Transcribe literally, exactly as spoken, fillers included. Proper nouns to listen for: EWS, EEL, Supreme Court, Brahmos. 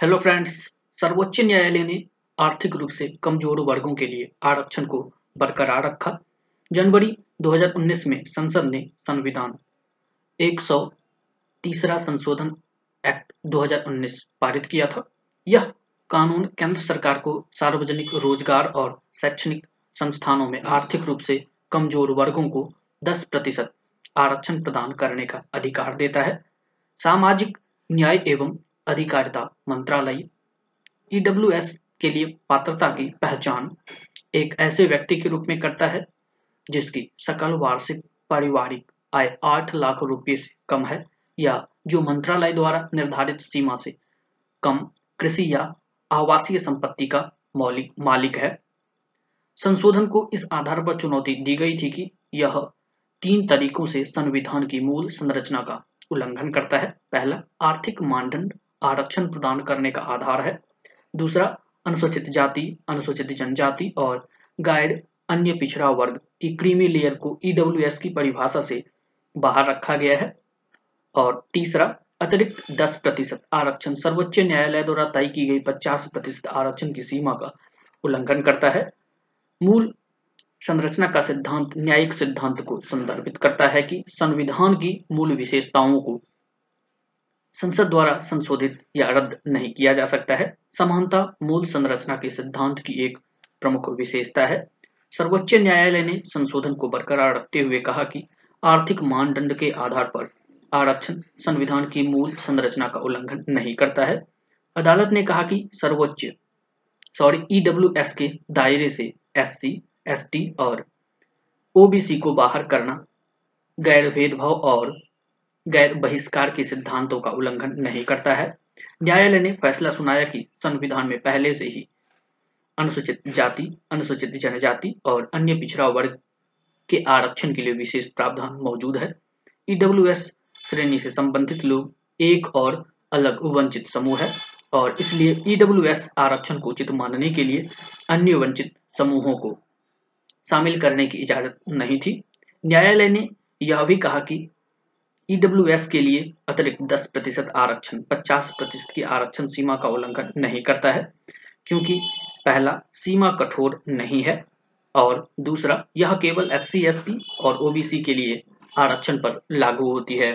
Hello friends, सर्वोच्च न्यायालय ने आर्थिक रूप से कमजोर वर्गों के लिए आरक्षण को बरकरार रखा। जनवरी दो हज़ार उन्नीस में संसद ने संविधान एक सौ तीसरा संशोधन एक्ट दो हज़ार उन्नीस पारित किया था। यह कानून केंद्र सरकार को सार्वजनिक रोजगार और शैक्षणिक संस्थानों में आर्थिक रूप से कमजोर वर्गों को दस प्रतिशत आरक्षण प्रदान करने का अधिकार देता है। सामाजिक न्याय एवं अधिकारिता मंत्रालय ई डब्ल्यू एस के लिए पात्रता की पहचान एक ऐसे व्यक्ति के रूप में करता है जिसकी सकल वार्षिक पारिवारिक आय आठ लाख रुपये से कम है या जो मंत्रालय द्वारा निर्धारित सीमा से कम कृषि या आवासीय संपत्ति का मौलिक मालिक है। संशोधन को इस आधार पर चुनौती दी गई थी कि यह तीन तरीकों से संविधान की मूल संरचना का उल्लंघन करता है। पहला, आर्थिक मानदंड आरक्षण प्रदान करने का आधार है। दूसरा, अनुसूचित जाति, अनुसूचित जनजाति और गैर अन्य पिछड़ा वर्ग की क्रीमी लेयर को ई डब्ल्यू एस की परिभाषा से बाहर रखा गया है। और तीसरा, अतिरिक्त दस प्रतिशत आरक्षण सर्वोच्च न्यायालय द्वारा तय की गई पचास प्रतिशत आरक्षण की सीमा का उल्लंघन करता है। मूल संरचना का सिद्धांत न्यायिक सिद्धांत को संदर्भित करता है कि संविधान की मूल विशेषताओं को संसद द्वारा संशोधित या रद्द नहीं किया जा सकता है। समानता मूल संरचना के सिद्धांत की एक प्रमुख विशेषता है। सर्वोच्च न्यायालय ने संशोधन को बरकरार रखते हुए कहा कि आर्थिक मानदंड के आधार पर आरक्षण संविधान की मूल संरचना का उल्लंघन नहीं करता है। अदालत ने कहा कि सर्वोच्च सॉरी ई डब्ल्यू एस के दायरे से एस सी, एस टी और ओ बी सी को बाहर करना गैर भेदभाव और गैर बहिष्कार के सिद्धांतों का उल्लंघन नहीं करता है। न्यायालय ने फैसला सुनाया कि संविधान में पहले से ही अनुसूचित जाति, अनुसूचित जनजाति और अन्य पिछड़ा वर्ग के आरक्षण के लिए विशेष प्रावधान मौजूद है। ई डब्ल्यू एस श्रेणी से संबंधित लोग एक और अलग वंचित समूह है और इसलिए ई डब्ल्यू एस आरक्षण को उचित मानने के लिए अन्य वंचित समूहों को शामिल करने की इजाजत नहीं थी। न्यायालय ने यह भी कहा कि ई डब्ल्यू एस के लिए अतिरिक्त दस प्रतिशत आरक्षण पचास प्रतिशत की आरक्षण सीमा का उल्लंघन नहीं करता है क्योंकि पहला, सीमा कठोर नहीं है और दूसरा, यह केवल एस सी, एस टी और ओ बी सी के लिए आरक्षण पर लागू होती है।